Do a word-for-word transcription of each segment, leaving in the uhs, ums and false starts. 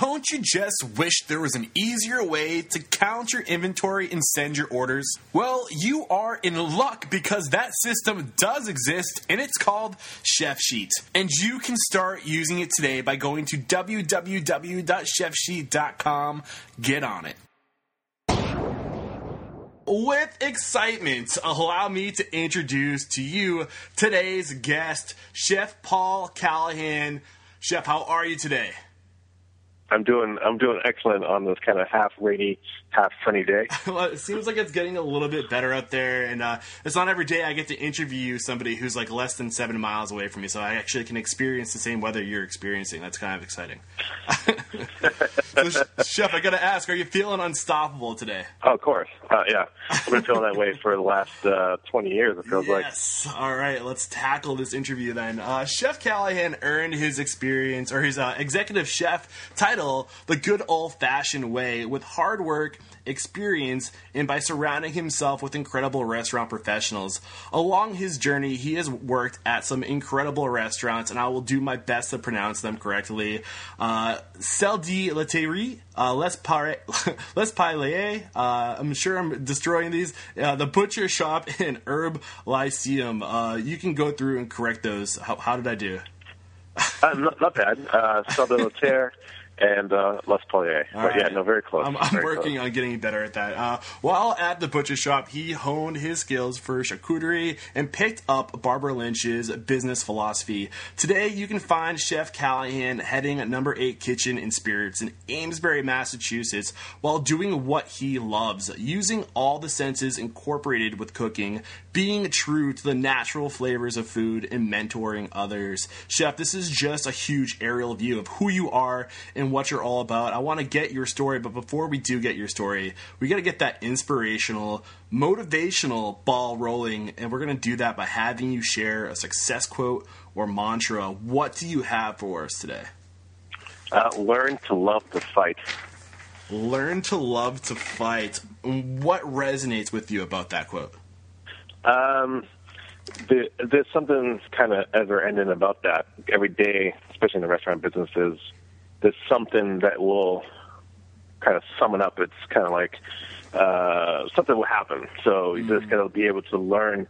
Don't you just wish there was an easier way to count your inventory and send your orders? Well, you are in luck because that system does exist, and it's called Chef Sheet. And you can start using it today by going to w w w dot chef sheet dot com. Get on it. With excitement, allow me to introduce to you today's guest, Chef Paul Callahan. Chef, how are you today? I'm doing I'm doing excellent on this kind of half rainy, half sunny day. Well, it seems like it's getting a little bit better up there, and uh, it's not every day I get to interview somebody who's like less than seven miles away from me, so I actually can experience the same weather you're experiencing. That's kind of exciting. So, Chef, I got to ask, are you feeling unstoppable today? Oh, of course. Uh, yeah. I've been feeling that way for the last uh, twenty years, it feels yes. like. Yes. All right. Let's tackle this interview then. Uh, Chef Callahan earned his experience, or his uh, executive chef title, the good old-fashioned way, with hard work, experience, and by surrounding himself with incredible restaurant professionals. Along his journey, he has worked at some incredible restaurants, and I will do my best to pronounce them correctly. Uh, Celle de la Terre, uh, Les Poirier, Les Poirier, uh, I'm sure I'm destroying these, uh, The Butcher Shop, and Herb Lyceum. Uh, you can go through and correct those. How, how did I do? uh, not, not bad. Uh, Celle de la Terre. And uh, Les Poirier. But right. yeah, no, very close. I'm, I'm very working close. on getting better at that. Uh, while at the butcher shop, he honed his skills for charcuterie and picked up Barbara Lynch's business philosophy. Today, you can find Chef Callahan heading Number Eight Kitchen in Spirits in Amesbury, Massachusetts, while doing what he loves, using all the senses incorporated with cooking, being true to the natural flavors of food, and mentoring others. Chef, this is just a huge aerial view of who you are and what you're all about. I want to get your story, but before we do get your story, we got to get that inspirational, motivational ball rolling, and we're going to do that by having you share a success quote or mantra. What do you have for us today? Uh, learn to love to fight. Learn to love to fight. What resonates with you about that quote? Um, the, there's something kind of ever-ending about that. Every day, especially in the restaurant businesses, there's something that will kind of sum it up. It's kind of like uh, something will happen. So you mm-hmm. just got to be able to learn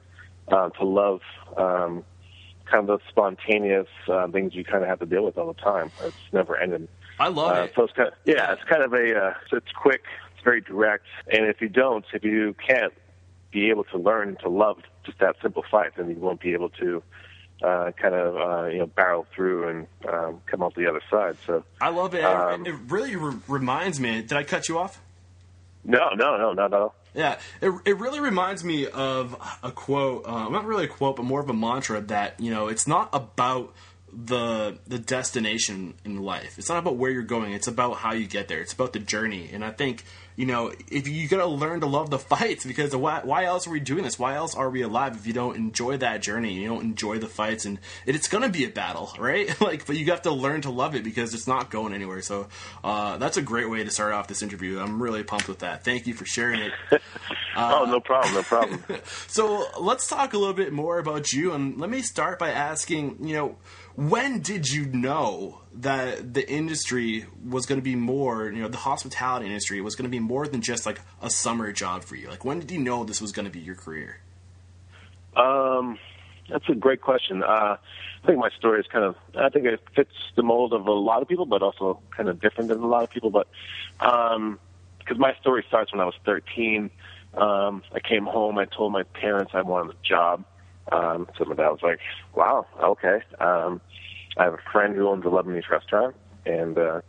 uh, to love um, kind of those spontaneous uh, things you kind of have to deal with all the time. It's never ending. I love uh, it. So it's kind of, yeah, it's kind of a, uh, it's quick, it's very direct. And if you don't, if you can't be able to learn to love just that simple fight, then you won't be able to Uh, kind of, uh, you know, barrel through and um, come out the other side. So I love it. Um, it really re- reminds me. Did I cut you off? No, no, no, not at all. Yeah, it it really reminds me of a quote. Uh, not really a quote, but more of a mantra that, you know, it's not about the the destination in life. It's not about where you're going. It's about how you get there. It's about the journey. And I think, you know, if you got to learn to love the fights, because why, why else are we doing this? Why else are we alive if you don't enjoy that journey? You don't enjoy the fights, and it, it's going to be a battle, right? Like, but you have to learn to love it because it's not going anywhere. So uh, that's a great way to start off this interview. I'm really pumped with that. Thank you for sharing it. Uh, oh, no problem, no problem. So let's talk a little bit more about you, and let me start by asking, you know, when did you know that the industry was going to be more, you know, the hospitality industry was going to be more than just like a summer job for you? Like, when did you know this was going to be your career? Um, that's a great question. Uh, I think my story is kind of, I think it fits the mold of a lot of people, but also kind of different than a lot of people. But um, because my story starts when I was thirteen. Um, I came home. I told my parents I wanted a job. Um, so my dad was like, wow, okay. Um, I have a friend who owns a Lebanese restaurant, and uh,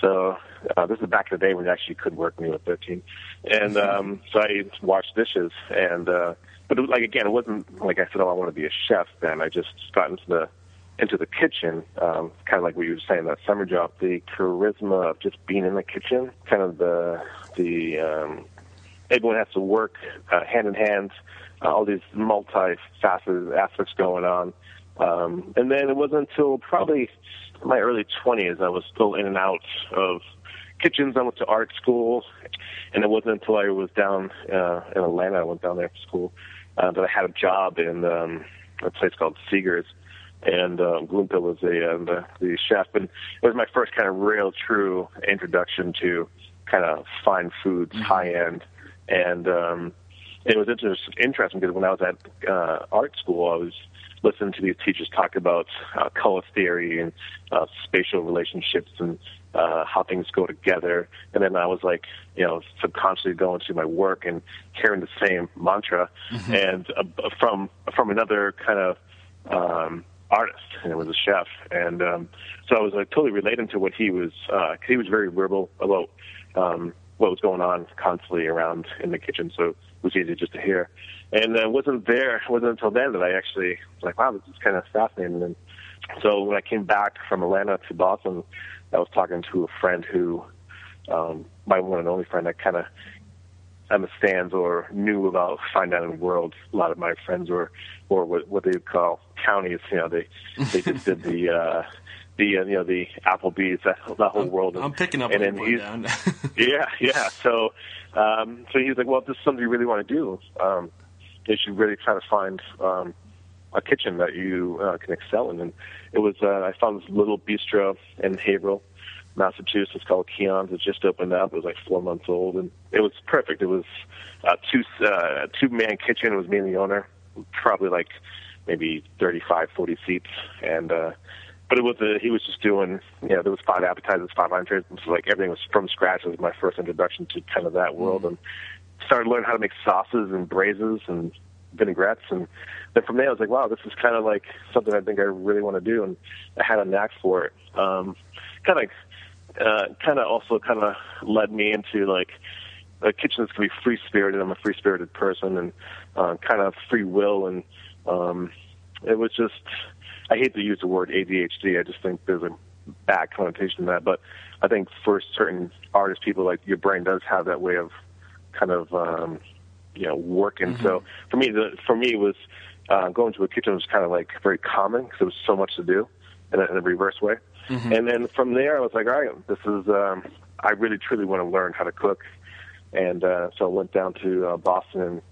so uh, this is back in the day when you actually could work when you were thirteen. And um, so I washed dishes, and uh, but it was, like again, it wasn't like I said, oh, I want to be a chef. Then I just got into the into the kitchen, um, kind of like what you were saying about summer job, the charisma of just being in the kitchen, kind of the, the um, everyone has to work uh, hand in hand, uh, all these multi-faceted aspects going on. Um, and then it wasn't until probably my early twenties I was still in and out of kitchens. I went to art school, and it wasn't until I was down uh, in Atlanta, I went down there for school, uh, that I had a job in um, a place called Seeger's, and uh, Bloomfield was the, uh, the, the chef, and it was my first kind of real true introduction to kind of fine foods, mm-hmm. high-end, and um, it was interesting because when I was at uh, art school, I was listening to these teachers talk about uh, color theory and uh, spatial relationships and uh, how things go together. And then I was like, you know, subconsciously going to my work and hearing the same mantra mm-hmm. and uh, from from another kind of um, artist, and it was a chef. And um, so I was like totally relating to what he was, uh, he was very verbal about um, what was going on constantly around in the kitchen. So it was easy just to hear. And I wasn't there, it wasn't until then that I actually was like, wow, this is kind of fascinating. And so when I came back from Atlanta to Boston, I was talking to a friend who, um, my one and only friend that kind of understands or knew about fine dining world. A lot of my friends were, or what, what they would call counties, you know, they, they just did the, uh, the, uh, you know, the Applebee's, that, that whole I'm, world. And, I'm picking up and then he's, down. yeah, yeah. So, um, so he was like, well, if this is something you really want to do, um, you should really try to find um, a kitchen that you uh, can excel in. And it was, uh, I found this little bistro in Haverhill, Massachusetts called Keon's. It just opened up. It was like four months old, and it was perfect. It was a two, uh, two-man kitchen. It was me and the owner, probably like maybe thirty-five, forty seats. And, uh, but it was, a, he was just doing, you know, there was five appetizers, five entrees. It was like everything was from scratch. It was my first introduction to kind of that world. And started learning how to make sauces and braises and vinaigrettes, and then from there I was like, wow, this is kind of like something I think I really want to do, and I had a knack for it. Um, kind of, uh, kind of also kind of led me into like a kitchen that's going to be free spirited. I'm a free spirited person, and uh, kind of free will, and um, it was just, I hate to use the word A D H D. I just think there's a bad connotation to that, but I think for certain artists, people, like your brain does have that way of kind of, um, you know, working. Mm-hmm. So for me, the, for me, it was uh, going to a kitchen was kind of like very common because there was so much to do in a, in a reverse way. Mm-hmm. And then from there, I was like, all right, this is, um, I really truly want to learn how to cook. And uh, so I went down to uh, Boston and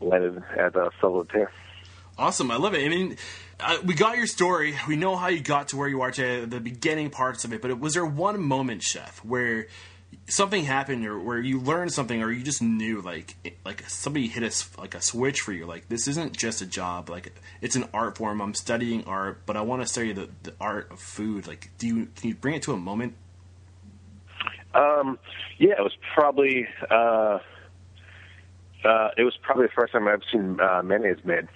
landed at uh, Solitaire. Awesome. I love it. I mean, uh, we got your story. We know how you got to where you are today, the beginning parts of it. But was there one moment, Chef, where something happened, or where you learned something, or you just knew, like, like somebody hit a like a switch for you? Like, this isn't just a job; like, it's an art form. I'm studying art, but I want to study the, the art of food. Like, do you can you bring it to a moment? Um, yeah, it was probably uh, uh, it was probably the first time I've seen uh, mayonnaise made.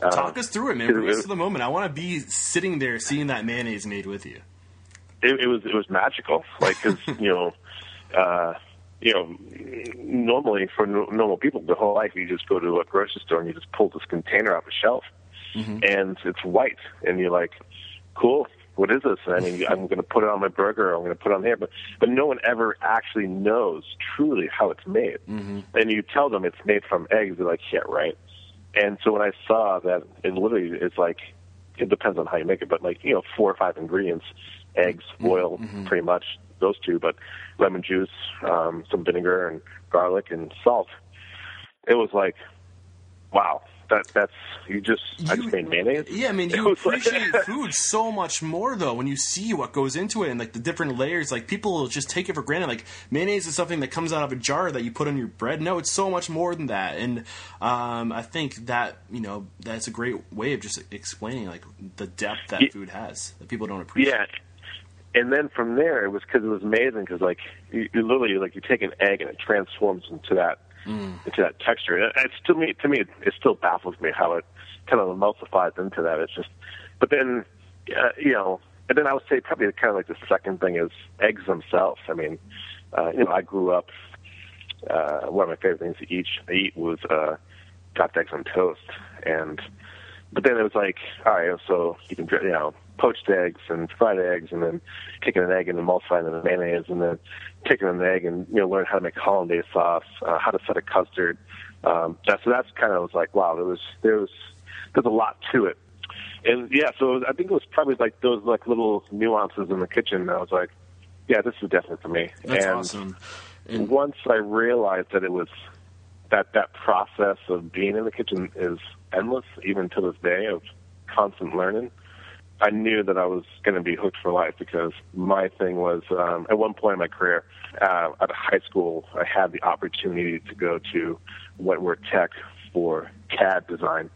Talk uh, us through it, man. Bring us to the moment. I want to be sitting there seeing that mayonnaise made with you. It, it was it was magical, like, because you know, uh, you know, normally for no, normal people, the whole life you just go to a grocery store and you just pull this container off a shelf, mm-hmm. and it's white, and you're like, cool, what is this? And I mean, I'm going to put it on my burger, or I'm going to put it on there, but but no one ever actually knows truly how it's made, mm-hmm. and you tell them it's made from eggs, they're like, yeah, right. And so when I saw that, it literally is like, it depends on how you make it, but like, you know, four or five ingredients. Eggs, oil, mm-hmm. pretty much those two, but lemon juice, um, some vinegar and garlic and salt. It was like, wow, that that's you just you, I just made mayonnaise. Yeah, I mean, you appreciate like food so much more though when you see what goes into it and like the different layers. Like people just take it for granted. Like mayonnaise is something that comes out of a jar that you put on your bread. No, it's so much more than that. And um, I think that you know that's a great way of just explaining like the depth that yeah. food has that people don't appreciate. Yeah. And then from there, it was because it was amazing because, like, you, you literally, like, you take an egg and it transforms into that mm. into that texture. And it's, to me, to me it, it still baffles me how it kind of emulsifies into that. It's just, but then, uh, you know, and then I would say probably kind of like the second thing is eggs themselves. I mean, uh, you know, I grew up, uh, one of my favorite things to eat, eat was uh, chopped eggs on toast. And But then it was like, all right, so you can, you know, poached eggs and fried eggs, and then taking an egg and emulsifying it in mayonnaise, and then taking an egg and, you know, learn how to make hollandaise sauce, uh, how to set a custard. Um, that, so that's kind of was like, wow, there was, there was, there's a lot to it. And yeah, so I think it was probably like those like little nuances in the kitchen. I was like, yeah, this is definitely for me. That's and awesome. And once I realized that it was that that process of being in the kitchen is endless, even to this day, of constant learning, I knew that I was going to be hooked for life, because my thing was, um, at one point in my career, uh, out of high school, I had the opportunity to go to Wentworth Tech for C A D design.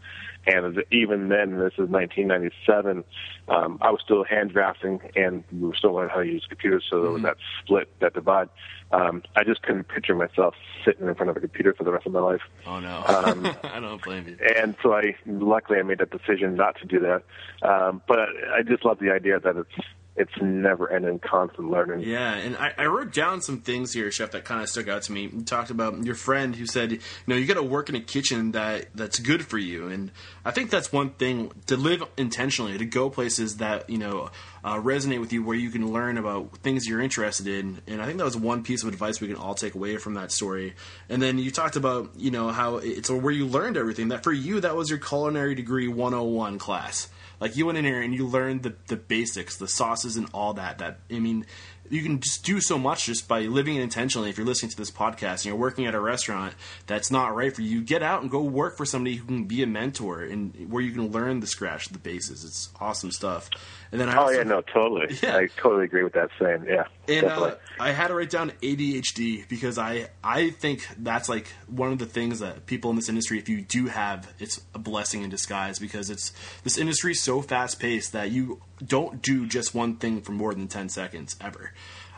And even then, this is nineteen ninety-seven, um, I was still hand drafting, and we were still learning how to use computers, so there was that split, that divide. Um, I just couldn't picture myself sitting in front of a computer for the rest of my life. Oh, no. Um, I don't blame you. And so I, luckily I made that decision not to do that. Um, but I just love the idea that it's it's never-ending, constant learning. Yeah, and I, I wrote down some things here, Chef, that kind of stuck out to me. You talked about your friend who said, you know, you got to work in a kitchen that, that's good for you. And I think that's one thing, to live intentionally, to go places that, you know, uh, resonate with you, where you can learn about things you're interested in. And I think that was one piece of advice we can all take away from that story. And then you talked about, you know, how it's where you learned everything, that for you, that was your culinary degree one oh one class. Like, you went in here and you learned the, the basics, the sauces and all that. That, I mean, you can just do so much just by living it intentionally. If you're listening to this podcast and you're working at a restaurant that's not right for you, get out and go work for somebody who can be a mentor, and where you can learn the scratch, the bases. It's awesome stuff. And then I also, oh, yeah, no, totally. Yeah. I totally agree with that saying, yeah. And uh, I had to write down A D H D, because I, I think that's like one of the things that people in this industry, if you do have, it's a blessing in disguise, because it's this industry is so fast-paced that you don't do just one thing for more than ten seconds ever.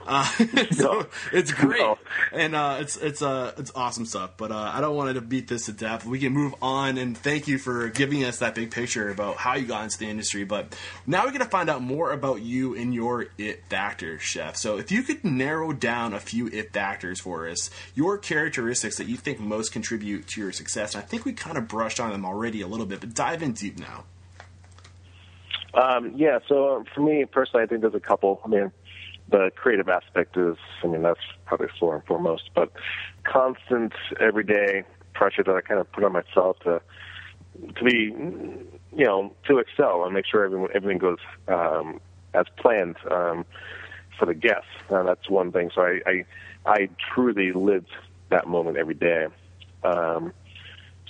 Uh, so no. It's great. No. And uh, it's it's uh, it's awesome stuff. But uh, I don't want to beat this to death. We can move on, and thank you for giving us that big picture about how you got into the industry. But now we're going to find out more about you and your it factor, Chef. So if you could narrow down a few it factors for us, your characteristics that you think most contribute to your success. And I think we kind of brushed on them already a little bit, but dive in deep now. Um, yeah, so for me personally, I think there's a couple. I mean, the creative aspect is, I mean, that's probably floor and foremost, but constant everyday pressure that I kind of put on myself to to be, you know, to excel and make sure everyone, everything goes um, as planned um, for the guests. And that's one thing. So I, I, I truly lived that moment every day. Um,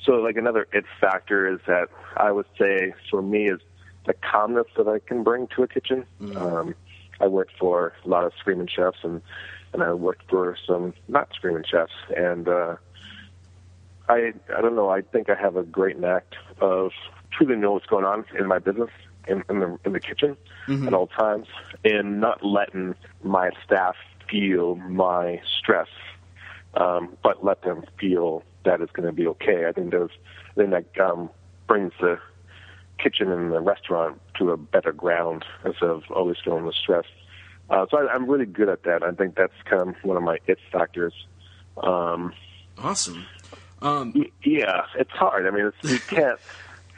so like another it factor is that I would say for me is the calmness that I can bring to a kitchen. Mm-hmm. Um, I worked for a lot of screaming chefs, and, and I worked for some not screaming chefs. And uh, I I don't know. I think I have a great knack of truly knowing what's going on in my business, in, in the in the kitchen, mm-hmm. at all times, and not letting my staff feel my stress, um, but let them feel that it's going to be okay. I think those then that um, brings the kitchen and the restaurant to a better ground instead of always feeling the stress. Uh, so I, I'm really good at that. I think that's kind of one of my it factors. Um, awesome. Um, yeah, it's hard. I mean, it's, you can't.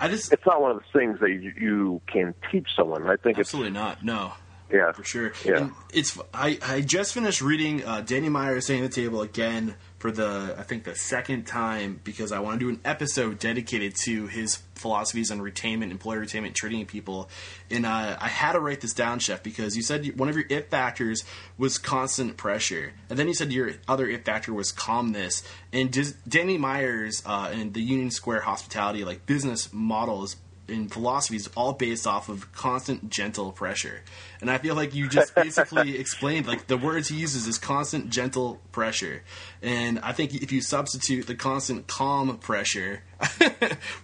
I just. It's not one of the things that you, you can teach someone. I think absolutely it's, not. No. Yeah, for sure. Yeah, and it's. I, I just finished reading uh, Danny Meyer Sitting at the Table again for the I think the second time, because I want to do an episode dedicated to his philosophies on retainment, employee retainment, treating people. And uh, I had to write this down, Chef, because you said one of your it factors was constant pressure, and then you said your other it factor was calmness. And dis- Danny Meyer's uh, and the Union Square hospitality like business models and philosophies all based off of constant gentle pressure. And I feel like you just basically explained, like, the words he uses is constant gentle pressure. And I think if you substitute the constant calm pressure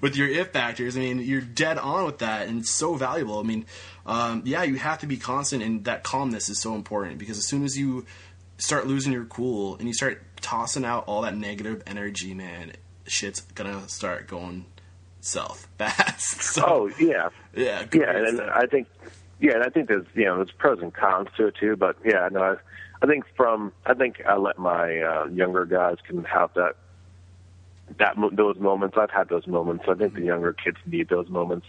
with your it factors, I mean, you're dead on with that, and it's so valuable. I mean, um, yeah, you have to be constant, and that calmness is so important, because as soon as you start losing your cool and you start tossing out all that negative energy, man, shit's gonna start going self fast. So, oh yeah, yeah, yeah. And stuff. I think, yeah, and I think there's you know there's pros and cons to it too. But yeah, no, I, I think from I think I let my uh, younger guys can have that that those moments. I've had those moments. I think the younger kids need those moments.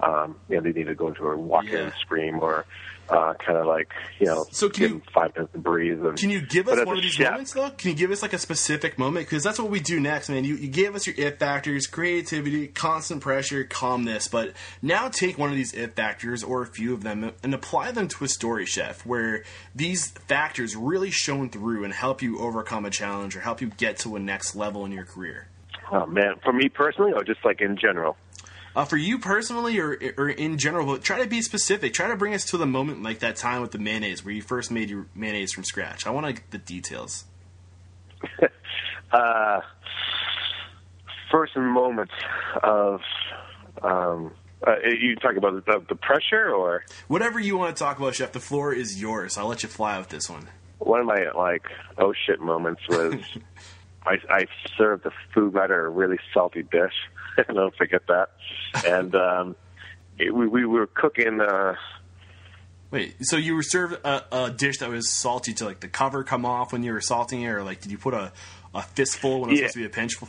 Um, you know, they need to go into a walk in yeah. and scream, or uh, kind of like, you know, so give you, them five minutes to breathe. And, can you give us one of these chef. moments, though? Can you give us, like, a specific moment? Because that's what we do next, man. You, you gave us your it factors, creativity, constant pressure, calmness. But now take one of these it factors, or a few of them, and apply them to a story, Chef, where these factors really shone through and help you overcome a challenge or help you get to a next level in your career. Oh, man. For me personally, or just, like, in general? Uh, for you personally, or or in general, but try to be specific. Try to bring us to the moment, like that time with the mayonnaise, where you first made your mayonnaise from scratch. I want to get the details. uh, first moments of um, uh, you talk about the, the pressure, or whatever you want to talk about, Chef. The floor is yours. I'll let you fly with this one. One of my like oh shit moments was I, I served the food writer a really salty dish. I don't forget that. And um, it, we, we were cooking. Uh, Wait, so you were served a, a dish that was salty to, like, the cover come off when you were salting it? Or, like, did you put a, a fistful when it was yeah. supposed to be a pinchful?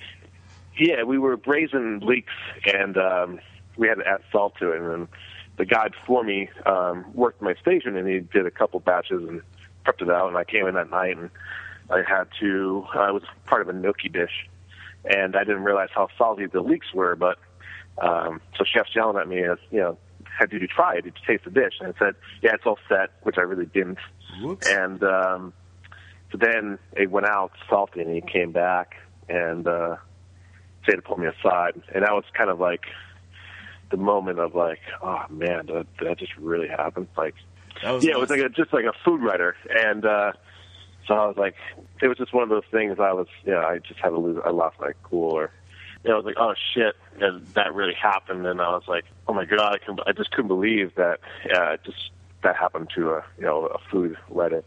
Yeah, we were braising leeks, and um, we had to add salt to it. And then the guy before me um, worked my station, and he did a couple batches and prepped it out. And I came in that night, and I had to uh, – it was part of a gnocchi dish. And I didn't realize how salty the leeks were, but um, so chef's yelling at me, as you know, had you try it? Did you taste the dish? And I said, yeah, it's all set, which I really didn't. Whoops. And um, so then it went out salty, and he came back and uh, said to pull me aside, and that was kind of like the moment of like, oh man, that, that just really happened. Like, that was yeah, nice. It was like a, just like a food writer, and. Uh, So I was like, it was just one of those things. I was, you know, I just had to lose. I lost my cool, or, you know, I was like, oh shit, and that really happened. And I was like, oh my god, I, couldn't, I just couldn't believe that. Uh, just that happened to a, you know, a food writer.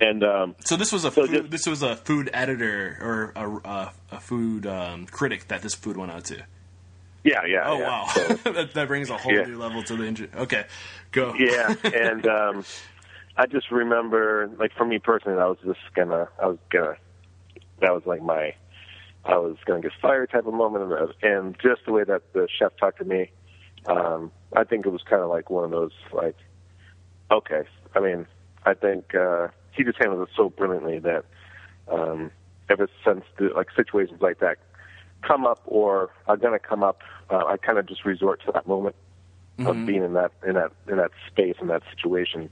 And um, so this was a so food, just, this was a food editor or a, a, a food um, critic that this food went out to. Yeah, yeah. Oh yeah. Wow, so, that, that brings a whole yeah. new level to the injury. Okay, go. Yeah, and. Um, I just remember, like, for me personally, I was just gonna, I was gonna, that was like my, I was gonna get fired type of moment, and, and just the way that the chef talked to me, um, I think it was kind of like one of those, like, okay, I mean, I think uh, he just handled it so brilliantly that um, ever since, the, like, situations like that come up or are gonna come up, uh, I kind of just resort to that moment mm-hmm. of being in that, in that, in that space, in that situation.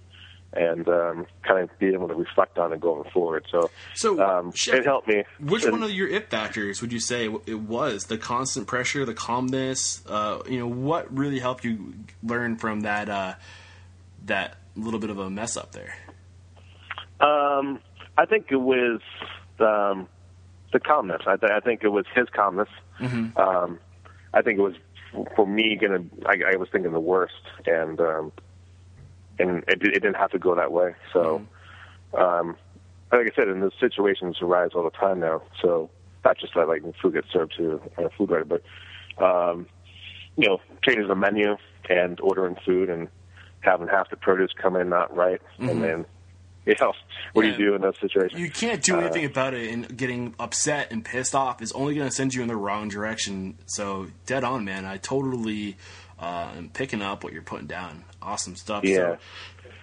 And um, kind of being able to reflect on it going forward. So, so um, Chef, it helped me. Which and, one of your it factors would you say it was? The constant pressure, the calmness. Uh, you know, what really helped you learn from that uh, that little bit of a mess up there? Um, I think it was um, the calmness. I, th- I think it was his calmness. Mm-hmm. Um, I think it was for me. Gonna, I, I was thinking the worst, and. Um, And it, it didn't have to go that way. So, um, like I said, and those situations arise all the time now. So, not just that, like, food gets served to a food writer, but, um, you know, changes the menu and ordering food and having half the produce come in not right. Mm-hmm. And then, you know, what yeah. do you do in those situations? You can't do anything uh, about it, and getting upset and pissed off is only going to send you in the wrong direction. So, dead on, man. I totally. Uh, and picking up what you're putting down. Awesome stuff. Yeah. So,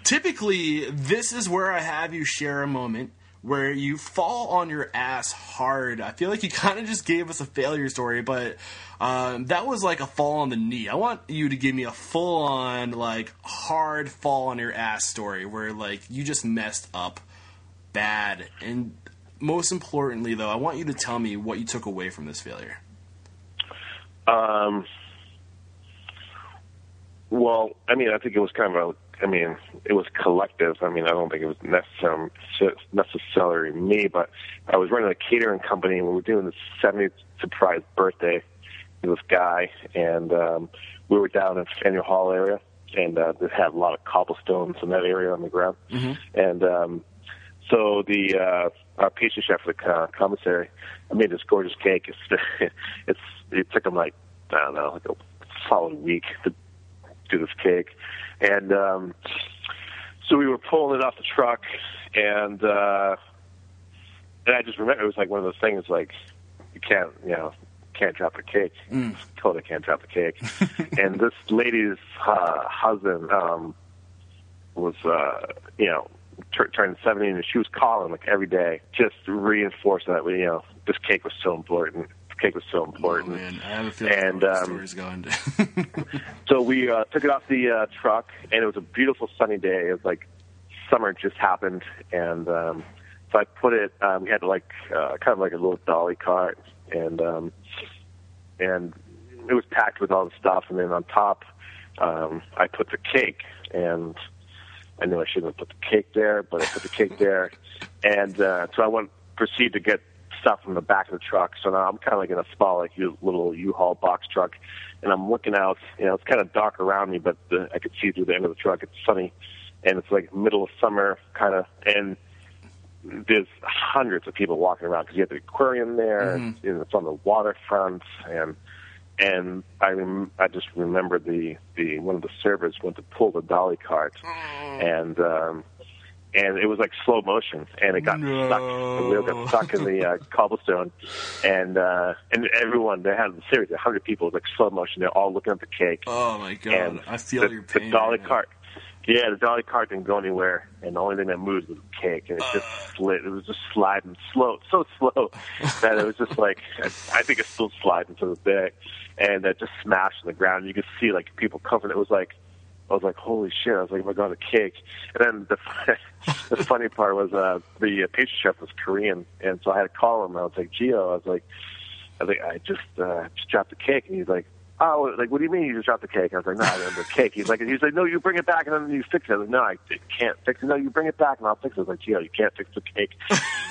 typically, this is where I have you share a moment where you fall on your ass hard. I feel like you kind of just gave us a failure story, but um, that was like a fall on the knee. I want you to give me a full-on, like, hard fall on your ass story where, like, you just messed up bad. And most importantly, though, I want you to tell me what you took away from this failure. Um... Well, I mean, I think it was kind of a, I mean, it was collective. I mean, I don't think it was necessarily, necessarily me, but I was running a catering company, and we were doing this seventieth surprise birthday to this guy, and um, we were down in Faneuil Hall area, and uh, they had a lot of cobblestones in that area on the ground. Mm-hmm. And um, so the uh, our pastry chef at the uh, commissary, I made this gorgeous cake. It's, it's It took him like, I don't know, like a solid week to do this cake, and um, so we were pulling it off the truck, and uh, and I just remember it was like one of those things, like you can't, you know, can't drop a cake. Mm. Totally can't drop a cake. And this lady's uh, husband um, was, uh, you know, t- turned seventy, and she was calling like every day, just reinforcing that, you know, this cake was so important. Cake was so important. Oh, man. I have a feeling and, um, story's going to. So we uh, took it off the uh, truck, and it was a beautiful sunny day. It was like summer just happened, and um, so I put it. Um, we had like uh, kind of like a little dolly cart, and um, and it was packed with all the stuff. And then on top, um, I put the cake, and I knew I shouldn't have put the cake there, but I put the cake there, and uh, so I went proceed to get stuff from the back of the truck. So now I'm kind of like in a small, like little U-Haul box truck, and I'm looking out. You know, it's kind of dark around me, but the, I could see through the end of the truck. It's sunny, and it's like middle of summer, kind of. And there's hundreds of people walking around because you have the aquarium there, mm-hmm. and it's on the waterfront. And and I rem- I just remember the the one of the servers went to pull the dolly cart, mm-hmm. and. um And it was like slow motion, and it got no. stuck. The wheel got stuck in the uh, cobblestone, and uh, and everyone they had seriously a hundred people. It was like slow motion. They're all looking at the cake. Oh my god! And I feel the, your pain. The dolly right cart, now. yeah, the dolly cart didn't go anywhere, and the only thing that moved was the cake, and it uh. just slid. It was just sliding slow, so slow that it was just like I, I think it's still sliding to this day, and it just smashed on the ground. You could see like people coming. It was like. I was like, holy shit. I was like, oh, my God, a cake. And then the, the funny part was uh, the uh, pastry chef was Korean. And so I had to call him. I was like, Gio, I was like, I, was like, I just, uh, just dropped the cake. And he's like, oh, like, what do you mean you just dropped the cake? I was like, no, I didn't have the cake. He's like, he's like, no, you bring it back and then you fix it. I was like, no, I can't fix it. No, you bring it back and I'll fix it. I was like, Gio, you can't fix the cake.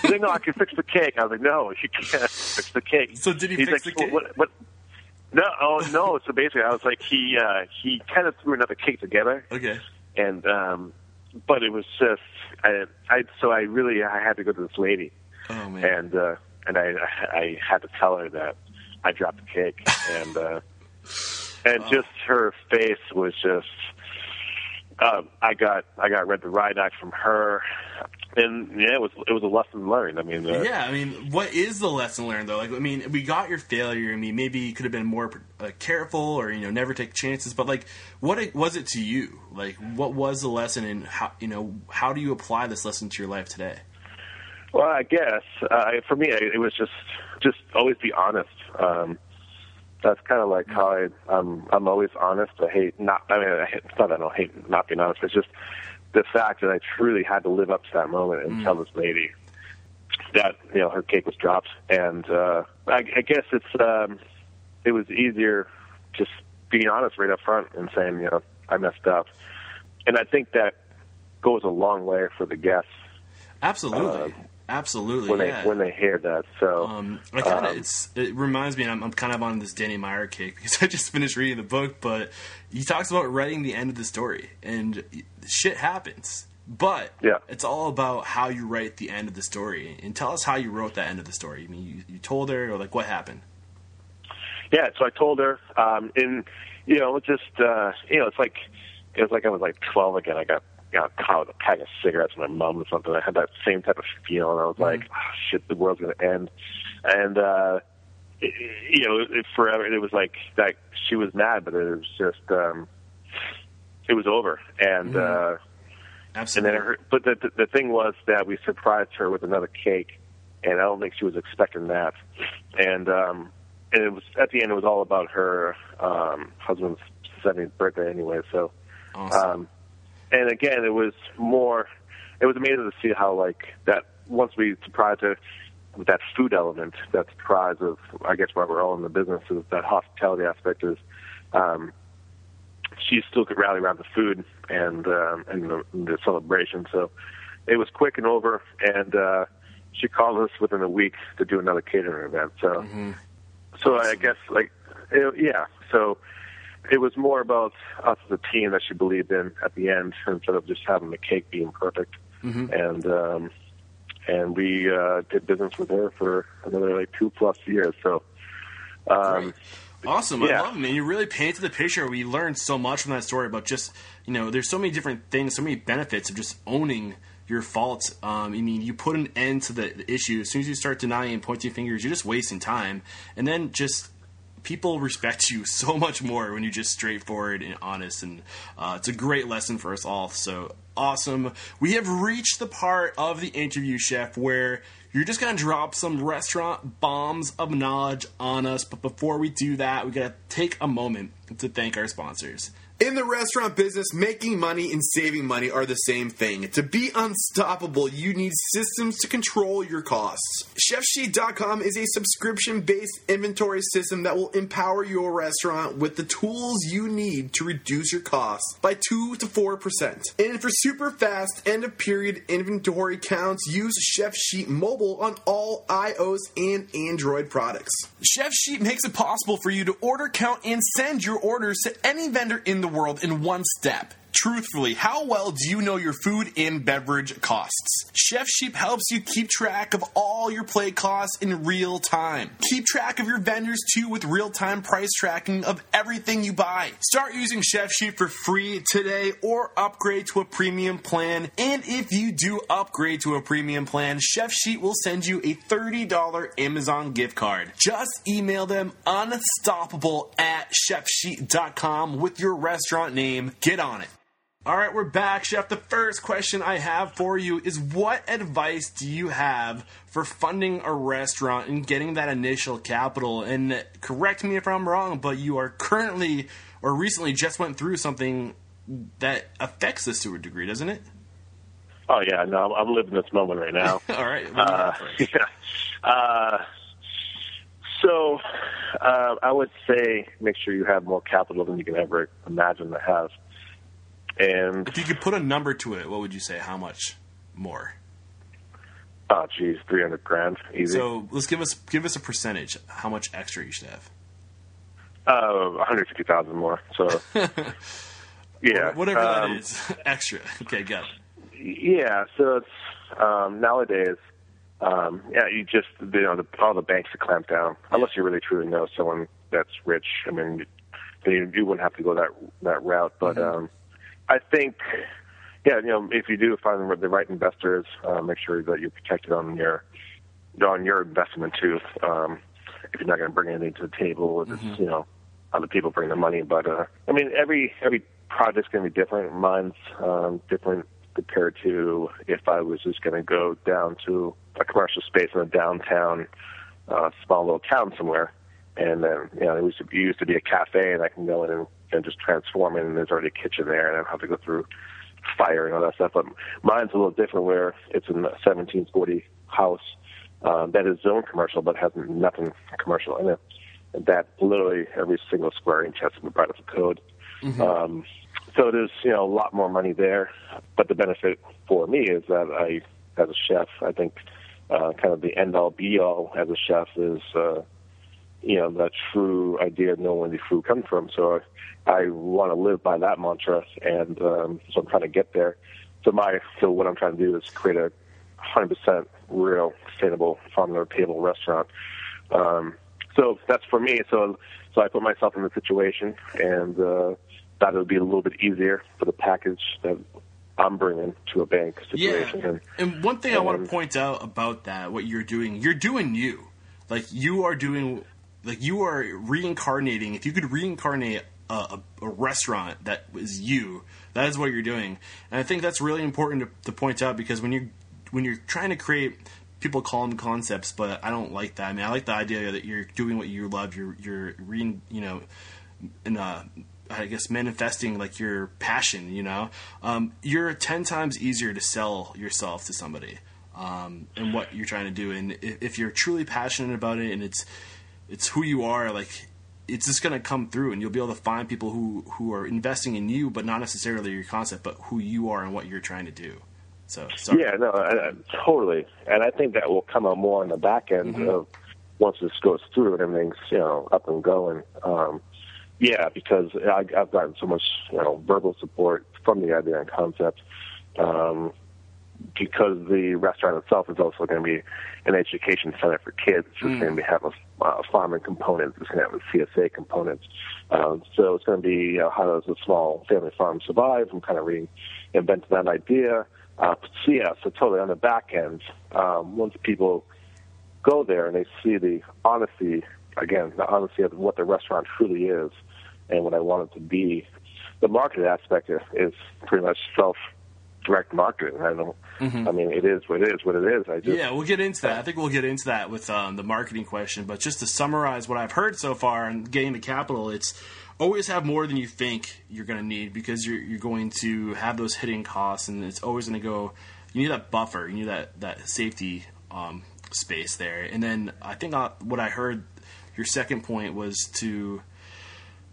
He's like, no, I can fix the cake. I was like, no, you can't fix the cake. So did he he's fix like, the cake? Well, what, what, No, oh no! So basically, I was like, he uh, he kind of threw another cake together. Okay. And um, but it was just I, I so I really I had to go to this lady. Oh man. And uh, and I I had to tell her that I dropped the cake, and uh, and oh. just her face was just um, I got I got read the riot act from her. And yeah, it was it was a lesson learned. I mean, uh, yeah. I mean, what is the lesson learned though? Like, I mean, we got your failure. I mean, maybe you could have been more uh, careful, or you know, never take chances. But like, what it, was it to you? Like, what was the lesson, and how you know how do you apply this lesson to your life today? Well, I guess uh, for me, it was just just always be honest. Um, that's kind of like how I I'm I'm always honest. I hate not. I mean, I hate, it's not that I don't hate not being honest. It's just. The fact that I truly had to live up to that moment and mm. tell this lady that you know her cake was dropped, and uh, I, I guess it's um, it was easier just being honest right up front and saying you know I messed up, and I think that goes a long way for the guests. Absolutely. Uh, Absolutely, when yeah. They, when they hear that, so um, I kinda, um, it's, it reminds me. I'm, I'm kind of on this Danny Meyer kick because I just finished reading the book, but he talks about writing the end of the story, and shit happens. But yeah. It's all about how you write the end of the story. And tell us how you wrote that end of the story. I mean, you, you told her, or like what happened? Yeah, so I told her, um, and you know, just uh, you know, it's like it was like I was like twelve again. I got. I caught a pack of cigarettes from my mom or something. I had that same type of feeling. I was mm-hmm. like, oh, shit, the world's going to end. And, uh, it, you know, it, forever, it was like that she was mad, but it was just, um, it was over. And, mm-hmm. uh, Absolutely. And then her, but the, the thing was that we surprised her with another cake, and I don't think she was expecting that. And, um, and it was, at the end, it was all about her, um, husband's seventieth birthday anyway. So, awesome. um, And again, it was more, it was amazing to see how, like, that once we surprised her with that food element, that surprise of, I guess, why we're all in the business is that hospitality aspect is, um, she still could rally around the food and, um, and the, the celebration. So it was quick and over, and, uh, she called us within a week to do another catering event. So, mm-hmm. so awesome. I guess, like, it, yeah, so, it was more about us as a team that she believed in at the end instead of just having the cake being perfect. Mm-hmm. And um, and we uh, did business with her for another like two plus years. So, um, awesome. Yeah. I love it, man. You really painted the picture. We learned so much from that story about just, you know, there's so many different things, so many benefits of just owning your fault. Um, I mean, you put an end to the, the issue. As soon as you start denying and pointing fingers, you're just wasting time. And then just people respect you so much more when you're just straightforward and honest. And uh, it's a great lesson for us all. So awesome. We have reached the part of the interview, Chef, where you're just going to drop some restaurant bombs of knowledge on us. But before we do that, we got to take a moment to thank our sponsors. In the restaurant business, making money and saving money are the same thing. To be unstoppable, you need systems to control your costs. Chef Sheet dot com is a subscription-based inventory system that will empower your restaurant with the tools you need to reduce your costs by two to four percent. And for super fast end-of-period inventory counts, use Chef Sheet Mobile on all iOS and Android products. Chef Sheet makes it possible for you to order, count, and send your orders to any vendor in the the world in one step. Truthfully, how well do you know your food and beverage costs? Chef Sheet helps you keep track of all your plate costs in real time. Keep track of your vendors, too, with real-time price tracking of everything you buy. Start using Chef Sheet for free today or upgrade to a premium plan. And if you do upgrade to a premium plan, Chef Sheet will send you a thirty dollars Amazon gift card. Just email them unstoppable at chef sheet dot com with your restaurant name. Get on it. All right, we're back, Chef. The first question I have for you is, what advice do you have for funding a restaurant and getting that initial capital? And correct me if I'm wrong, but you are currently or recently just went through something that affects this to a degree, doesn't it? Oh, yeah. No, I'm living this moment right now. All right. Uh, yeah. Uh, so uh, I would say make sure you have more capital than you can ever imagine to have. And if you could put a number to it, what would you say? How much more? Oh, geez, three hundred grand, easy. So let's give us give us a percentage. How much extra you should have? Uh, one hundred fifty thousand more. So, yeah, whatever um, that is, extra. Okay, got it. Yeah, so it's um, nowadays. Um, yeah, you just you know the, all the banks are clamped down unless you really truly know someone that's rich. I mean, you, you wouldn't have to go that that route, but. Mm-hmm. Um, I think, yeah, you know, if you do find the right investors, uh, make sure that you're protected on your on your investment too. Um, if you're not going to bring anything to the table, it's, mm-hmm. you know, other people bring the money. But uh, I mean, every every project's going to be different. Mine's um, different compared to if I was just going to go down to a commercial space in a downtown uh, small little town somewhere, and then you know, it used to be, it used to be a cafe, and I can go in and. And just transform it, and there's already a kitchen there, and I don't have to go through fire and all that stuff. But mine's a little different, where it's a seventeen forty house um, that is zoned commercial, but has nothing commercial in it. And that literally every single square inch has to be brought up to code. Mm-hmm. Um, so there's you know a lot more money there. But the benefit for me is that I, as a chef, I think uh, kind of the end all be all as a chef is. Uh, You know, that true idea of knowing where the food comes from. So I, I want to live by that mantra, and um, so I'm trying to get there. So my so what I'm trying to do is create a one hundred percent real, sustainable, farm-to-table restaurant. Um, so that's for me. So so I put myself in the situation, and uh, that would be a little bit easier for the package that I'm bringing to a bank situation. Yeah. And, and one thing and, I want to point out about that, what you're doing, you're doing you. Like, you are doing... Like, you are reincarnating. If you could reincarnate a, a, a restaurant that is you, that is what you're doing. And I think that's really important to, to point out, because when you're, when you're trying to create, people call them concepts, but I don't like that. I mean, I like the idea that you're doing what you love. You're, you're re, you know, in a... I guess manifesting like your passion, you know? Um, you're ten times easier to sell yourself to somebody um, and what you're trying to do. And if, if you're truly passionate about it and it's... It's who you are, like, it's just going to come through, and you'll be able to find people who, who are investing in you, but not necessarily your concept, but who you are and what you're trying to do. So, sorry. Yeah, no, I, I, totally. And I think that will come out more on the back end mm-hmm. of once this goes through and everything's, you know, up and going. Um, yeah, because I, I've gotten so much, you know, verbal support from the idea and concept. Um Because the restaurant itself is also going to be an education center for kids. It's mm. going to have a uh, farming component. It's going to have a C S A component. Um, so it's going to be, you know, how does a small family farm survive? I'm kind of reinventing that idea. Uh, so yeah, so totally on the back end, um, once people go there and they see the honesty, again, the honesty of what the restaurant truly is and what I want it to be, the market aspect is, is pretty much self direct marketing. I don't. Mm-hmm. I mean, it is what it is. What it is. I just, yeah, we'll get into that. I think we'll get into that with um, the marketing question. But just to summarize what I've heard so far in Getting the Capital, it's always have more than you think you're going to need, because you're you're going to have those hidden costs, and it's always going to go. You need that buffer. You need that that safety um, space there. And then I think I, what I heard your second point was to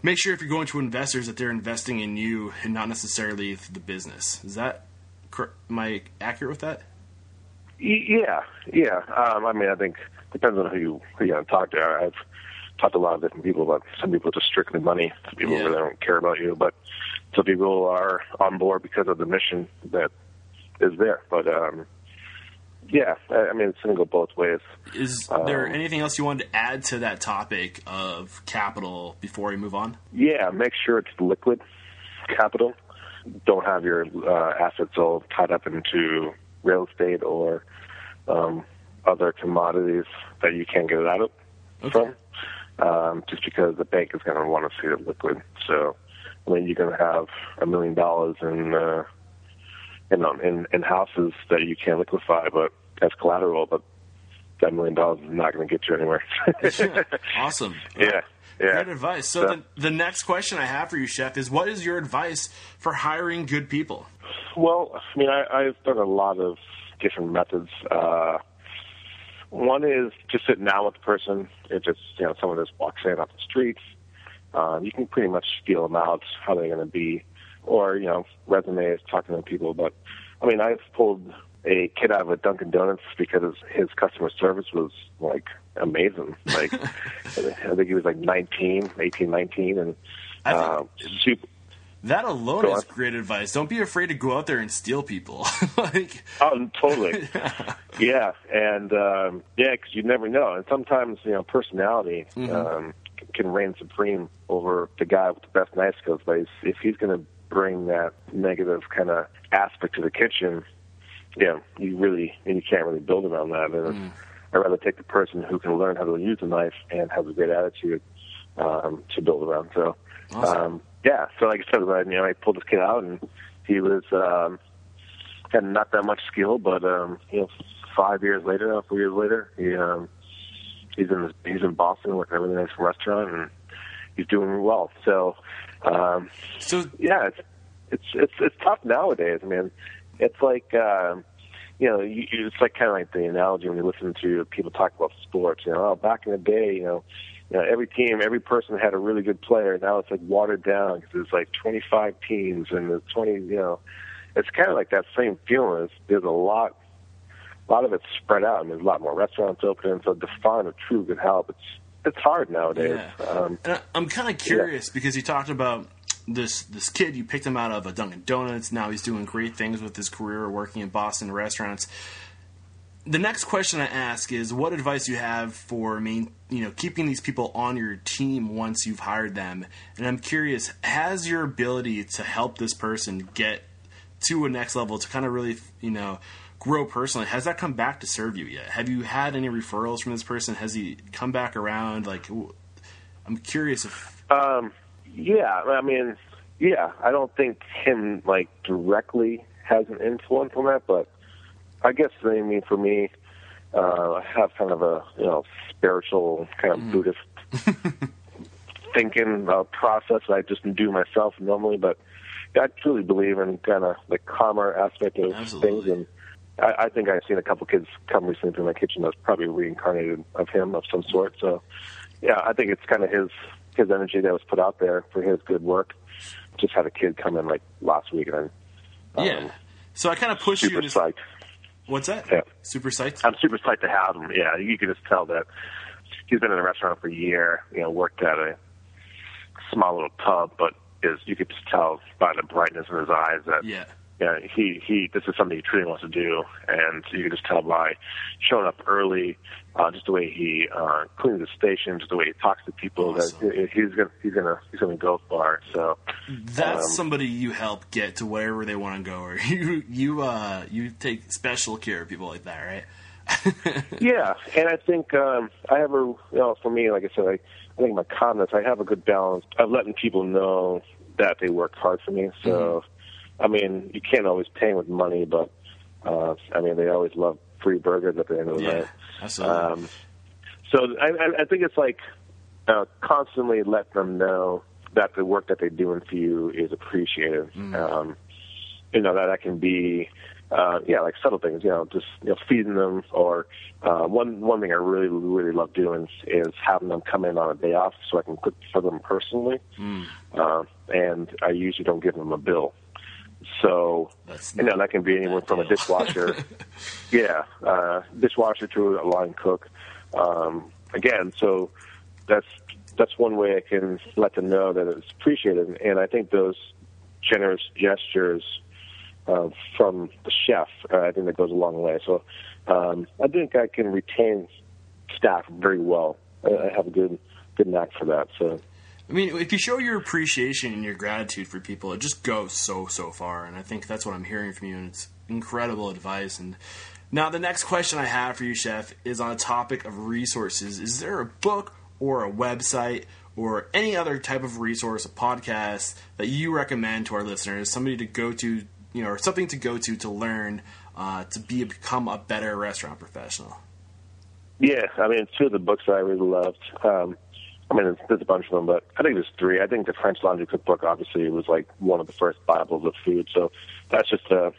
make sure if you're going to investors that they're investing in you and not necessarily the business. Is that Am I accurate with that? Yeah, yeah. Um, I mean, I think it depends on who you who you talk to. I've talked to a lot of different people about some people just strictly money. Some people yeah. really don't care about you, but some people are on board because of the mission that is there. But um, yeah, I, I mean, it's going to go both ways. Is um, there anything else you wanted to add to that topic of capital before we move on? Yeah, make sure it's liquid capital. Don't have your uh, assets all tied up into real estate or um, other commodities that you can't get it out of okay. from, um, just because the bank is going to want to see it liquid. So, I mean, you're going to have a million dollars in uh, in, um, in in houses that you can't liquefy, but as collateral, but that million dollars is not going to get you anywhere. yeah. Awesome. Yeah. Yeah. Good advice. So, so the, the next question I have for you, Chef, is what is your advice for hiring good people? Well, I mean, I, I've done a lot of different methods. Uh, one is just sitting down with the person. If it's, you know, someone just walks in off the streets, uh, you can pretty much feel them out, how they're going to be, or, you know, resumes, talking to people. But, I mean, I've pulled a kid out of a Dunkin' Donuts because his customer service was, like, amazing. Like, I think he was, like, nineteen, eighteen, nineteen, and um, super. That alone is great advice. Don't be afraid to go out there and steal people. like, oh, totally. yeah. yeah, and, um, yeah, because you never know. And sometimes, you know, personality mm-hmm. um, can reign supreme over the guy with the best knife skills, but if he's going to bring that negative kind of aspect to the kitchen, yeah, you really, and you can't really build around that. And mm. I'd rather take the person who can learn how to use a knife and has a great attitude um, to build around. So, awesome. um, yeah, so like I said, you know, I pulled this kid out, and he was um, had not that much skill, but um, you know, five years later, four years later, he um, he's in he's in Boston, working at a really nice restaurant, and he's doing well. So, um, so yeah, it's it's it's, it's tough nowadays, man. It's like, uh, you know, you, it's like kind of like the analogy when you listen to people talk about sports. You know, oh, back in the day, you know, you know, every team, every person had a really good player. Now it's like watered down because there's like twenty-five teams and there's twenty. You know, it's kind of like that same feeling. It's, there's a lot, a lot of it's spread out, and there's a lot more restaurants opening. So to find a true good help, it's it's hard nowadays. Yeah. Um, and I, I'm kind of curious yeah. because you talked about. This this kid, you picked him out of a Dunkin' Donuts. Now he's doing great things with his career, working in Boston restaurants. The next question I ask is, what advice you have for main, you know, keeping these people on your team once you've hired them? And I'm curious, has your ability to help this person get to a next level, to kind of really, you know, grow personally, has that come back to serve you yet? Have you had any referrals from this person? Has he come back around? Like, I'm curious if. Um. Yeah, I mean, yeah, I don't think him, like, directly has an influence on that, but I guess, I mean, for me, uh, I have kind of a, you know, spiritual kind of mm. Buddhist thinking uh, process that I just do myself normally, but I truly believe in kind of the calmer aspect of Absolutely. Things, and I, I think I've seen a couple kids come recently through my kitchen that's probably reincarnated of him of some sort, so, yeah, I think it's kind of his... his energy that was put out there for his good work. Just had a kid come in like last week, and um, yeah. So I kind of pushed you. Super psyched. What's that? Yeah. Super psyched. I'm super psyched to have him. Yeah, you can just tell that he's been in a restaurant for a year. You know, worked at a small little pub, but is you could just tell by the brightness in his eyes that yeah. yeah, he, he, this is something he truly wants to do, and you can just tell by showing up early, uh, just the way he uh, cleans the station, just the way he talks to people. Awesome. That he's gonna, he's gonna, he's gonna go far. So that's um, somebody you help get to wherever they want to go, or you, you, uh, you take special care of people like that, right? Yeah, and I think um, I have a, you know, for me, like I said, I, I think my comments, I have a good balance of letting people know that they worked hard for me. So, mm-hmm. I mean, you can't always pay them with money, but, uh, I mean, they always love free burgers at the end of the yeah, night. Absolutely. Um, so I, I think it's like uh, constantly let them know that the work that they're doing for you is appreciated. Mm-hmm. Um, you know, that, that can be... Uh, yeah, like subtle things, you know, just you know, feeding them. Or uh, one one thing I really, really love doing is having them come in on a day off so I can cook for them personally. Mm. Uh, and I usually don't give them a bill. So, That's you know, that can be anyone from deal. a dishwasher, yeah, uh, dishwasher to a line cook. Um, again, so that's that's one way I can let them know that it's appreciated. And I think those generous gestures Uh, from the chef, uh, I think that goes a long way. So um, I think I can retain staff very well. I, I have a good good knack for that. So I mean, if you show your appreciation and your gratitude for people, it just goes so, so far. And I think that's what I'm hearing from you, and it's incredible advice. And now the next question I have for you, Chef, is on a topic of resources. Is there a book or a website or any other type of resource, a podcast, that you recommend to our listeners, somebody to go to, you know, or something to go to to learn uh, to be become a better restaurant professional? Yeah, I mean, two of the books that I really loved. Um, I mean, there's a bunch of them, but I think there's three. I think the French Laundry Cookbook, obviously, was like one of the first Bibles of food, so that's just a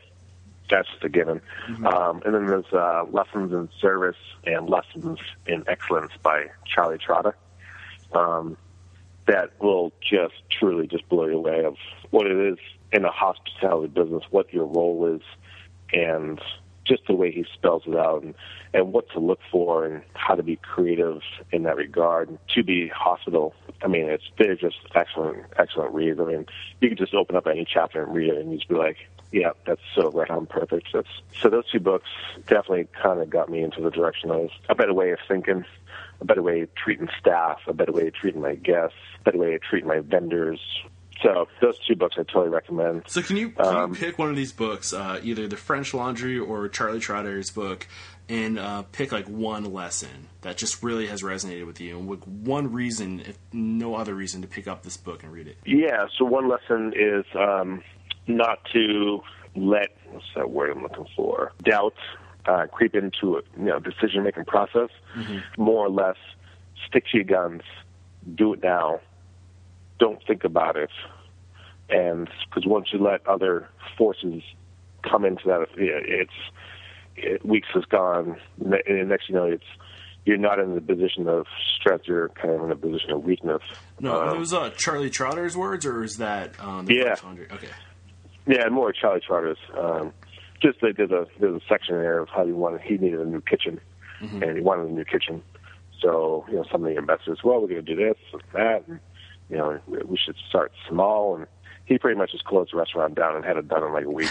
that's just a given. Mm-hmm. Um, and then there's uh, Lessons in Service and Lessons in Excellence by Charlie Trotta. Um, that will just truly just blow you away of what it is in a hospitality business, what your role is, and just the way he spells it out, and, and what to look for, and how to be creative in that regard. And to be hospitable, I mean, it's they're just excellent, excellent reads. I mean, you can just open up any chapter and read it, and you just be like, yeah, that's so right on perfect. That's, so those two books definitely kind of got me into the direction of a better way of thinking, a better way of treating staff, a better way of treating my guests, a better way of treating my vendors. So those two books I totally recommend. So can you, can um, you pick one of these books, uh, either The French Laundry or Charlie Trotter's book, and uh, pick like one lesson that just really has resonated with you, and with one reason, if no other reason, to pick up this book and read it? Yeah, so one lesson is um, not to let, what's that word I'm looking for, doubt uh, creep into a you know, decision-making process. Mm-hmm. More or less, stick to your guns, do it now. Don't think about it, and because once you let other forces come into that, it's it, weeks is gone, and next you know, it's you're not in the position of strength; you're kind of in a position of weakness. No, um, are those uh, Charlie Trotter's words, or is that um, the yeah, okay, yeah, more Charlie Trotter's. Um, just like there's a there's a section there of how he wanted he needed a new kitchen, mm-hmm. and he wanted a new kitchen. So you know, some of the investors, well, we're going to do this and that. And, you know, we should start small. And he pretty much just closed the restaurant down and had it done in like a week.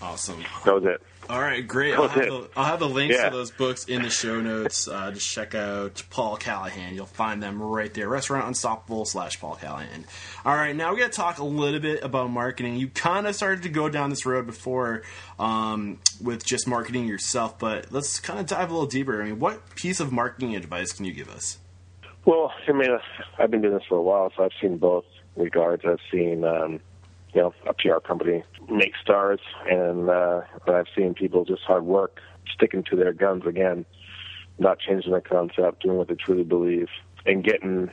Awesome. That was it. All right, great. I'll have, the, I'll have the links yeah. to those books in the show notes. Uh, just check out Paul Callahan. You'll find them right there. Restaurant Unstoppable slash Paul Callahan. All right, now we're going to talk a little bit about marketing. You kind of started to go down this road before um, with just marketing yourself, but let's kind of dive a little deeper. I mean, what piece of marketing advice can you give us? Well, I mean, I've been doing this for a while, so I've seen both regards. I've seen, um, you know, a P R company make stars, and uh, I've seen people just hard work, sticking to their guns again, not changing their concept, doing what they truly believe, and getting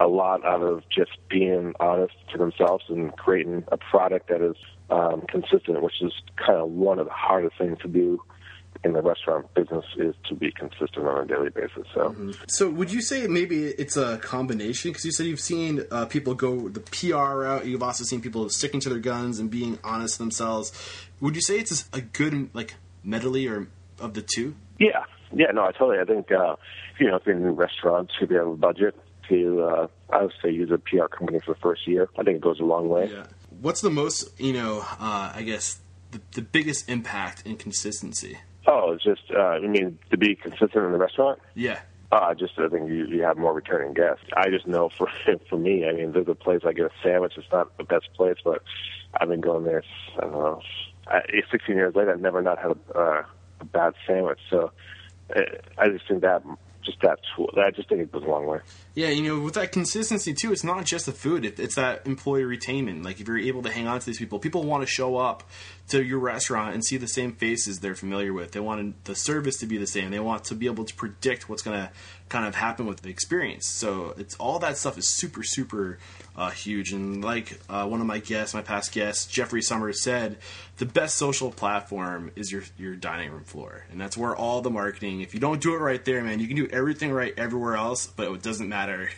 a lot out of just being honest to themselves and creating a product that is um, consistent, which is kind of one of the hardest things to do in the restaurant business, is to be consistent on a daily basis. So, mm-hmm. so would you say maybe it's a combination? Because you said you've seen uh, people go the P R route. You've also seen people sticking to their guns and being honest to themselves. Would you say it's a good like medley or of the two? Yeah, yeah, no, I totally. I think uh, you know, if you're in a new restaurant, if you have a budget to, uh, I would say use a P R company for the first year. I think it goes a long way. Yeah. what's the most, you know, uh, I guess, the, the biggest impact in consistency? Oh, it's just, uh, you mean to be consistent in the restaurant? Yeah. Uh, just I think you, you have more returning guests. I just know for for me, I mean, there's a place I get a sandwich. It's not the best place, but I've been going there, I don't know, sixteen years later. I've never not had a, uh, a bad sandwich. So uh, I just think that... Just that tool. I just think it goes a long way. Yeah, you know, with that consistency, too, it's not just the food. It, it's that employee retainment. Like, if you're able to hang on to these people, people want to show up to your restaurant and see the same faces they're familiar with. They want the service to be the same. They want to be able to predict what's going to kind of happen with the experience. So it's all that stuff is super, super uh, huge. And like uh, one of my guests, my past guest, Jeffrey Summers, said, the best social platform is your, your dining room floor. And that's where all the marketing, if you don't do it right there, man, you can do everything right everywhere else, but it doesn't matter.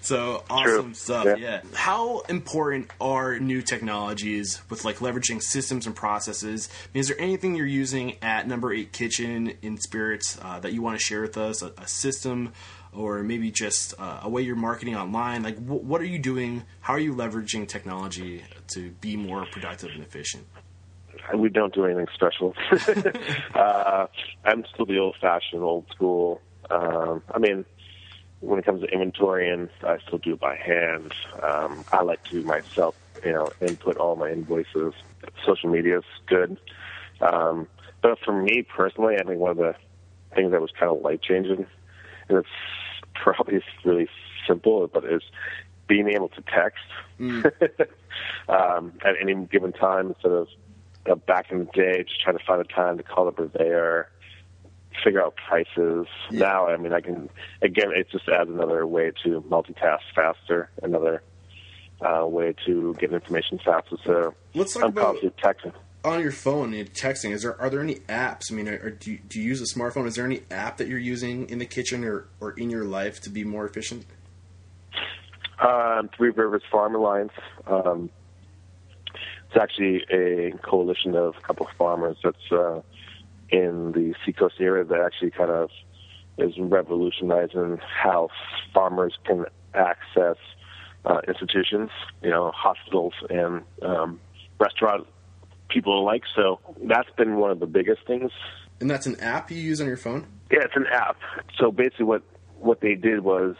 So awesome True. Stuff. Yeah. yeah. How important are new technologies with like leveraging systems and processes? I mean, is there anything you're using at Number Eight Kitchen in Spirits uh, that you want to share with us? A, a system or maybe just uh, a way you're marketing online? Like wh- what are you doing? How are you leveraging technology to be more productive and efficient? We don't do anything special. uh, I'm still the old-fashioned, old-school. Um, I mean, when it comes to inventory, and I still do it by hand. Um, I like to myself, you know, input all my invoices. Social media is good. Um, but for me personally, I think one of the things that was kind of life-changing, and it's probably really simple, but it's being able to text mm. um, at any given time instead of uh, back in the day, just trying to find a time to call the purveyor, figure out prices. Yeah. Now, I mean, I can, again, it just adds another way to multitask faster, another uh, way to get information faster. So let's talk I'm about texting. On your phone and texting, is there, are there any apps? I mean, or do you, do you use a smartphone? Is there any app that you're using in the kitchen or, or in your life to be more efficient? Um, Three Rivers Farm Alliance. Um, it's actually a coalition of a couple of farmers that's, uh, in the Seacoast area that actually kind of is revolutionizing how farmers can access uh, institutions, you know, hospitals and um, restaurant people alike. So that's been one of the biggest things. And that's an app you use on your phone? Yeah, it's an app. So basically what, what they did was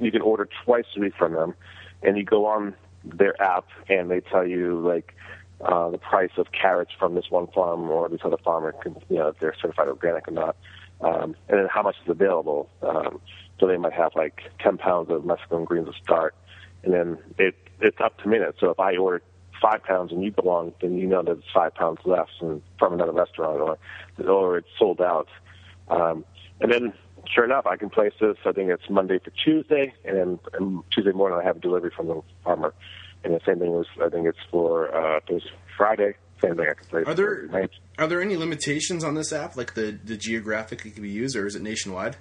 you can order twice a week from them, and you go on their app and they tell you, like, Uh, the price of carrots from this one farm or this other farmer, can, you know, if they're certified organic or not, um, and then how much is available. Um, so they might have like ten pounds of Mexican greens to start, and then it it's up to minutes. So if I order five pounds and you go on, then you know there's five pounds left from another restaurant, or or it's sold out. Um, and then sure enough, I can place this. I think it's Monday for Tuesday, and then and Tuesday morning I have a delivery from the farmer. And the same thing was, I think it's for uh, Friday. Same thing I can play. Are there are there any limitations on this app, like the, the geographic it can be used, or is it nationwide?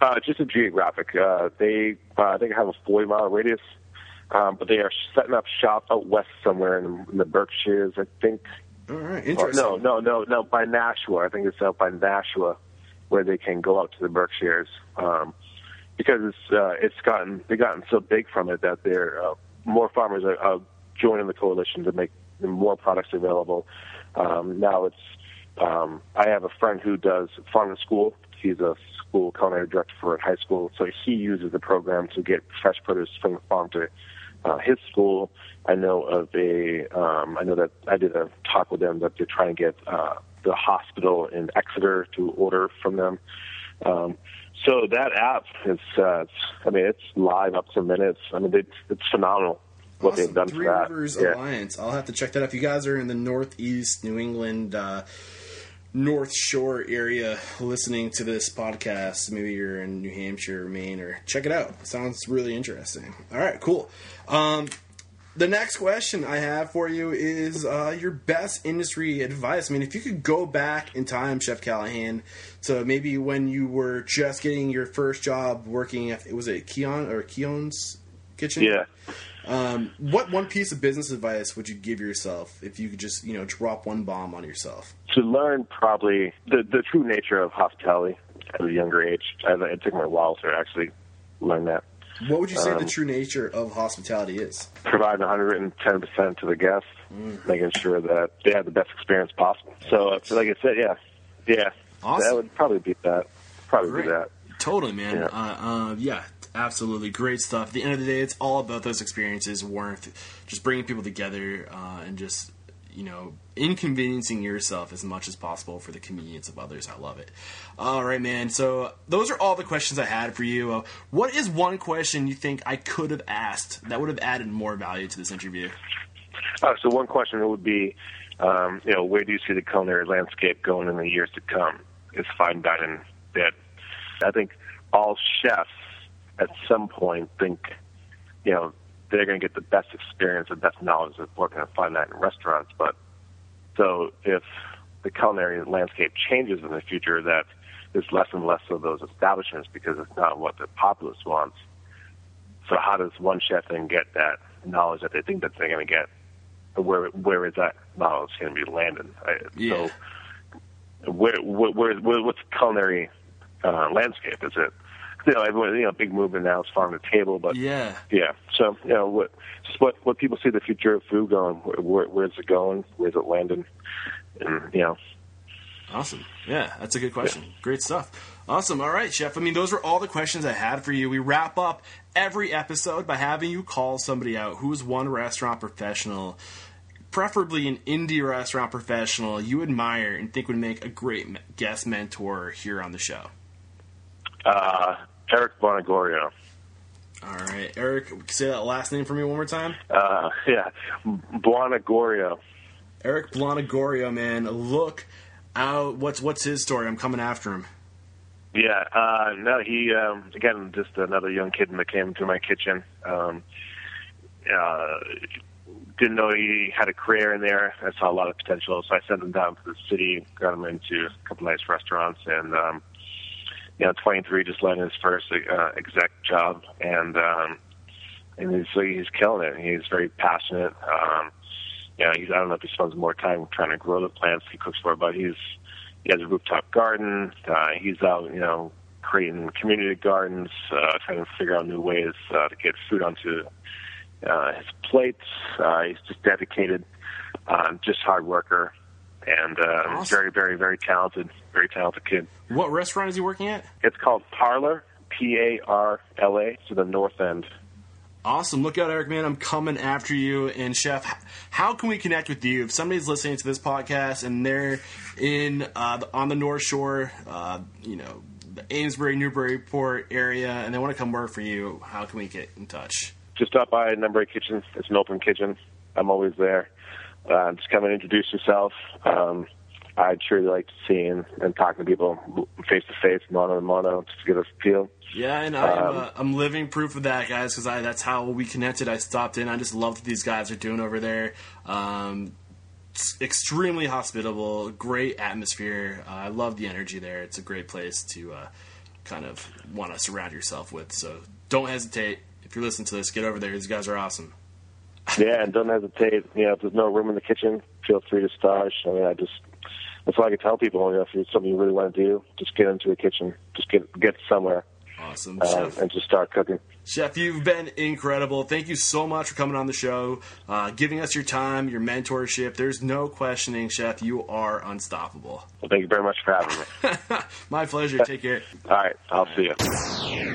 Uh, just a geographic. Uh, they uh, I think have a forty mile radius, um, but they are setting up shop out west somewhere in, in the Berkshires, I think. All right, interesting. Or, no, no, no, no, by Nashua. I think it's out by Nashua, where they can go out to the Berkshires, um, because it's uh, it's gotten they gotten so big from it that they're uh, more farmers are, are joining the coalition to make more products available. Um, now it's, um, I have a friend who does farm to school. He's a school culinary director for a high school. So he uses the program to get fresh produce from the farm to uh, his school. I know of a, um, I know that I did a talk with them that they're trying to get uh, the hospital in Exeter to order from them. Um, So that app is, uh, I mean, it's live up to minutes. I mean, it's, it's phenomenal what awesome. They've done Three for that. Three Rivers yeah. Alliance. I'll have to check that out. If you guys are in the Northeast, New England, uh, North Shore area listening to this podcast, maybe you're in New Hampshire or Maine, or check it out. It sounds really interesting. All right, cool. Um, The next question I have for you is uh, your best industry advice. I mean, if you could go back in time, Chef Callahan, to maybe when you were just getting your first job working at, was it Keon or Keon's Kitchen? Yeah. Um, what one piece of business advice would you give yourself if you could just, you know, drop one bomb on yourself? To learn probably the, the true nature of hospitality at a younger age. I, it took me a while to actually learn that. What would you say um, the true nature of hospitality is? Providing one hundred ten percent to the guests, mm. making sure that they have the best experience possible. So, so like I said, yeah. Yeah. Awesome. That would probably be that. Probably Great. be that. Totally, man. Yeah. Uh, uh, yeah, absolutely. Great stuff. At the end of the day, it's all about those experiences, warmth, just bringing people together uh, and just, you know, inconveniencing yourself as much as possible for the convenience of others. I love it. All right, man. So those are all the questions I had for you. Uh, what is one question you think I could have asked that would have added more value to this interview? Uh, so one question would be, um, you know, where do you see the culinary landscape going in the years to come? Is fine dining dead? I think all chefs at some point think, you know, they're going to get the best experience, the best knowledge of working at fine dining restaurants. But so if the culinary landscape changes in the future, that there's less and less of those establishments because it's not what the populace wants. So how does one chef then get that knowledge that they think that they're going to get? Where where is that knowledge going to be landed? Yeah. So where, where, where what's the culinary uh, landscape? Is it? You know, everyone, you know, big movement now is farm to table, but yeah, yeah. So, you know, what, just what, what people see the future of food going, where, where, where's it going, where's it landing, and, you know. Awesome. Yeah, that's a good question. Yeah. Great stuff. Awesome. All right, Chef. I mean, those were all the questions I had for you. We wrap up every episode by having you call somebody out who is one restaurant professional, preferably an indie restaurant professional you admire and think would make a great guest mentor here on the show. Uh, Eric Blanagorio. All right, Eric, say that last name for me one more time. Uh, yeah, Blanagorio. Eric Blanagorio, man, look out! What's what's his story? I'm coming after him. Yeah, uh, no, he um, again just another young kid that came to my kitchen. Um, uh, didn't know he had a career in there. I saw a lot of potential, so I sent him down to the city, got him into a couple nice restaurants, and. Um, You know, twenty-three just landed his first uh, exec job, and um, and he's he's killing it. He's very passionate. Um, you know, he's, I don't know if he spends more time trying to grow the plants he cooks for, but he's he has a rooftop garden. Uh, he's out, you know, creating community gardens, uh, trying to figure out new ways uh, to get food onto uh, his plates. Uh, he's just dedicated, um, just hard worker. And uh, awesome. very, very, very talented, very talented kid. What restaurant is he working at? It's called Parla, P A R L A, to the north end. Awesome. Look out, Eric, man. I'm coming after you. And, Chef, how can we connect with you? If somebody's listening to this podcast and they're in uh, on the North Shore, uh, you know, the Amesbury, Newburyport area, and they want to come work for you, how can we get in touch? Just stop by Number Eight Kitchen. It's an open kitchen. I'm always there. Uh, just come and introduce yourself. Um, I'd truly like to see and, and talk to people face-to-face, mono-to-mono, just to get a feel. Yeah, and I am, um, uh, I'm living proof of that, guys, because that's how we connected. I stopped in. I just love what these guys are doing over there. Um, extremely hospitable, great atmosphere. Uh, I love the energy there. It's a great place to uh, kind of want to surround yourself with. So don't hesitate. If you're listening to this, get over there. These guys are awesome. Yeah, and don't hesitate. You know, if there's no room in the kitchen, feel free to stash. I mean, I just that's all I can tell people. You know, if it's something you really want to do, just get into a kitchen, just get get somewhere. Awesome, um, Chef. And just start cooking. Chef, you've been incredible. Thank you so much for coming on the show, uh, giving us your time, your mentorship. There's no questioning, Chef. You are unstoppable. Well, thank you very much for having me. My pleasure. Take care. All right, I'll all right. see you.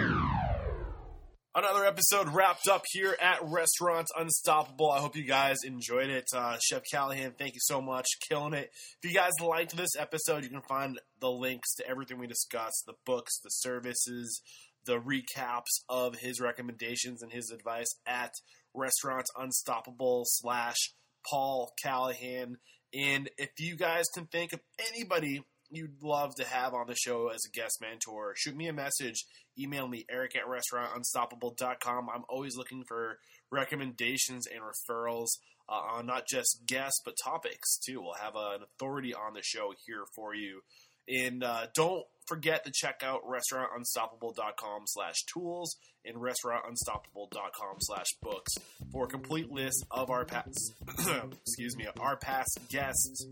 Another episode wrapped up here at Restaurants Unstoppable. I hope you guys enjoyed it. Uh, Chef Callahan, thank you so much. Killing it. If you guys liked this episode, you can find the links to everything we discussed, the books, the services, the recaps of his recommendations and his advice at Restaurants Unstoppable slash Paul Callahan. And if you guys can think of anybody you'd love to have on the show as a guest mentor, shoot me a message, email me, Eric at restaurant unstoppable dot com. I'm always looking for recommendations and referrals uh, on not just guests, but topics too. We'll have uh, an authority on the show here for you. And uh, don't forget to check out restaurant unstoppable dot com slash tools and restaurant unstoppable dot com slash books for a complete list of our past, excuse me, our past guests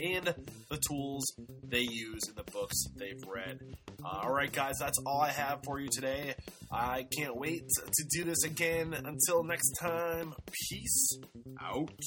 and the tools they use in the books they've read. Uh, all right, guys, that's all I have for you today. I can't wait to do this again. Until next time, peace out.